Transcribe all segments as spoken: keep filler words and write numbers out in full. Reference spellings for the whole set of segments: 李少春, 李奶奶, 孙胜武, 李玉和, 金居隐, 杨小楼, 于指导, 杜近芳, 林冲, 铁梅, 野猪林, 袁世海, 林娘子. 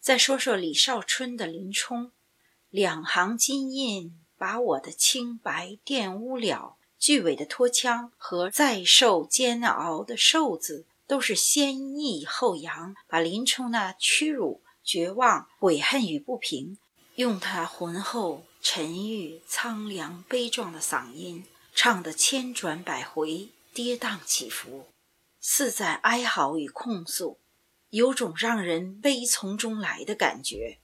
再说说李少春的林冲，两行金印把我的清白玷污了，句尾的脱腔和再受煎熬的受字，都是先抑后扬，把林冲那屈辱、绝望、悔恨与不平，用他浑厚、沉郁、苍凉、悲壮的嗓音唱得千转百回，跌宕起伏，似在哀嚎与控诉，有种让人悲从中来的感觉。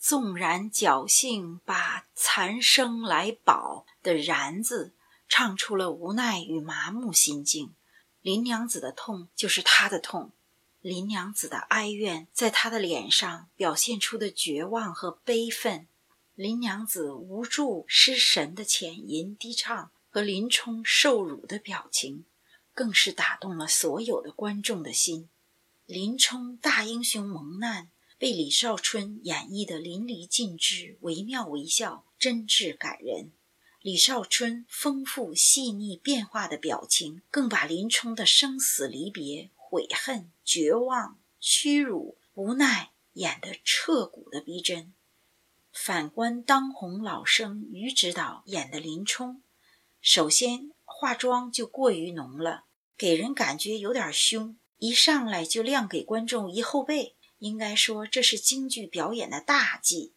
纵然侥幸把残生来保的然字唱出了无奈与麻木心境，林娘子的痛就是他的痛，林娘子的哀怨在他的脸上表现出的绝望和悲愤，林娘子无助失神的浅吟低唱和林冲受辱的表情，更是打动了所有的观众的心。林冲大英雄蒙难被李少春演绎得淋漓尽致，惟妙惟肖，真挚感人。李少春丰富细腻变化的表情，更把林冲的生死离别、悔恨、绝望、屈辱、无奈演得彻骨的逼真。反观当红老生于指导演的林冲，首先化妆就过于浓了，给人感觉有点凶，一上来就亮给观众一后背，应该说这是京剧表演的大忌，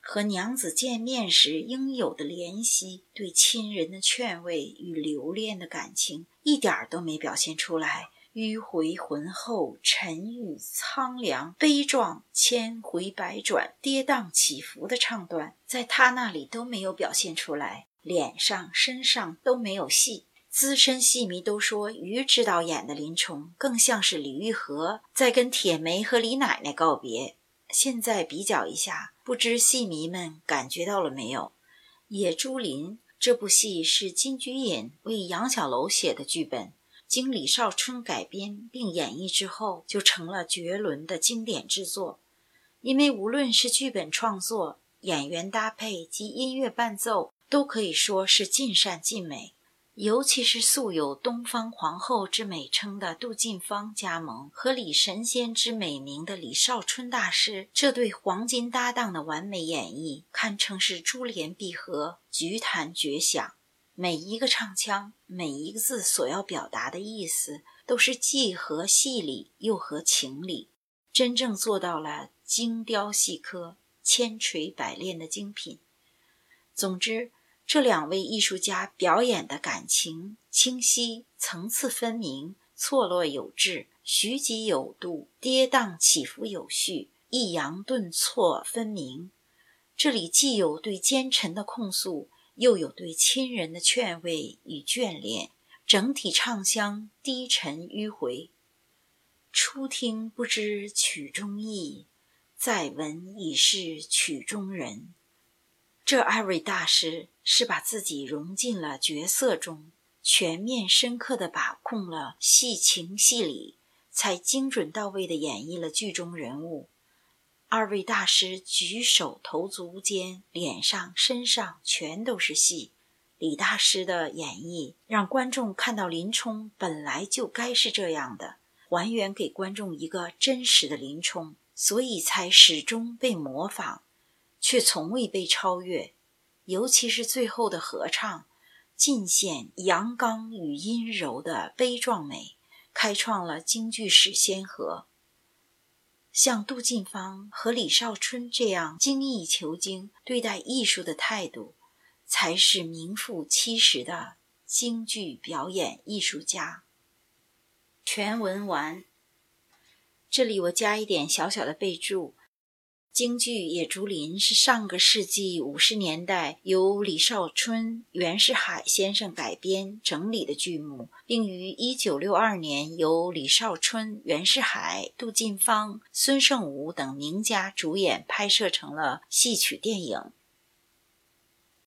和娘子见面时应有的怜惜、对亲人的劝慰与留恋的感情，一点都没表现出来，迂回浑厚、沉郁苍凉、悲壮、千回百转、跌宕起伏的唱段，在他那里都没有表现出来，脸上、身上都没有戏。资深戏迷都说于指导演的林冲更像是李玉和在跟铁梅和李奶奶告别，现在比较一下，不知戏迷们感觉到了没有。野猪林这部戏是金居隐为杨小楼写的剧本，经李少春改编并演绎之后，就成了绝伦的经典之作。因为无论是剧本创作、演员搭配及音乐伴奏，都可以说是尽善尽美，尤其是素有东方皇后之美称的杜近芳加盟和李神仙之美名的李少春大师，这对黄金搭档的完美演绎堪称是珠联璧合，菊坛绝响。每一个唱腔，每一个字所要表达的意思，都是既合戏理又合情理，真正做到了精雕细刻、千锤百炼的精品。总之，这两位艺术家表演的感情清晰、层次分明、错落有致、徐疾有度、跌宕起伏有序、抑扬顿挫分明。这里既有对奸臣的控诉，又有对亲人的劝慰与眷恋，整体唱腔低沉迂回。初听不知曲中意，再闻已是曲中人。这二位大师是把自己融进了角色中，全面深刻地把控了戏情戏理，才精准到位地演绎了剧中人物。二位大师举手投足间、脸上、身上全都是戏。李大师的演绎让观众看到林冲本来就该是这样的，还原给观众一个真实的林冲，所以才始终被模仿，却从未被超越。尤其是最后的合唱，尽显阳刚与阴柔的悲壮美，开创了京剧史先河。像杜近芳和李少春这样精益求精对待艺术的态度，才是名副其实的京剧表演艺术家。全文完。这里我加一点小小的备注，京剧《野猪林》是上个世纪五十年代由李少春、袁世海先生改编整理的剧目，并于一九六二年由李少春、袁世海、杜近芳、孙胜武等名家主演拍摄成了戏曲电影。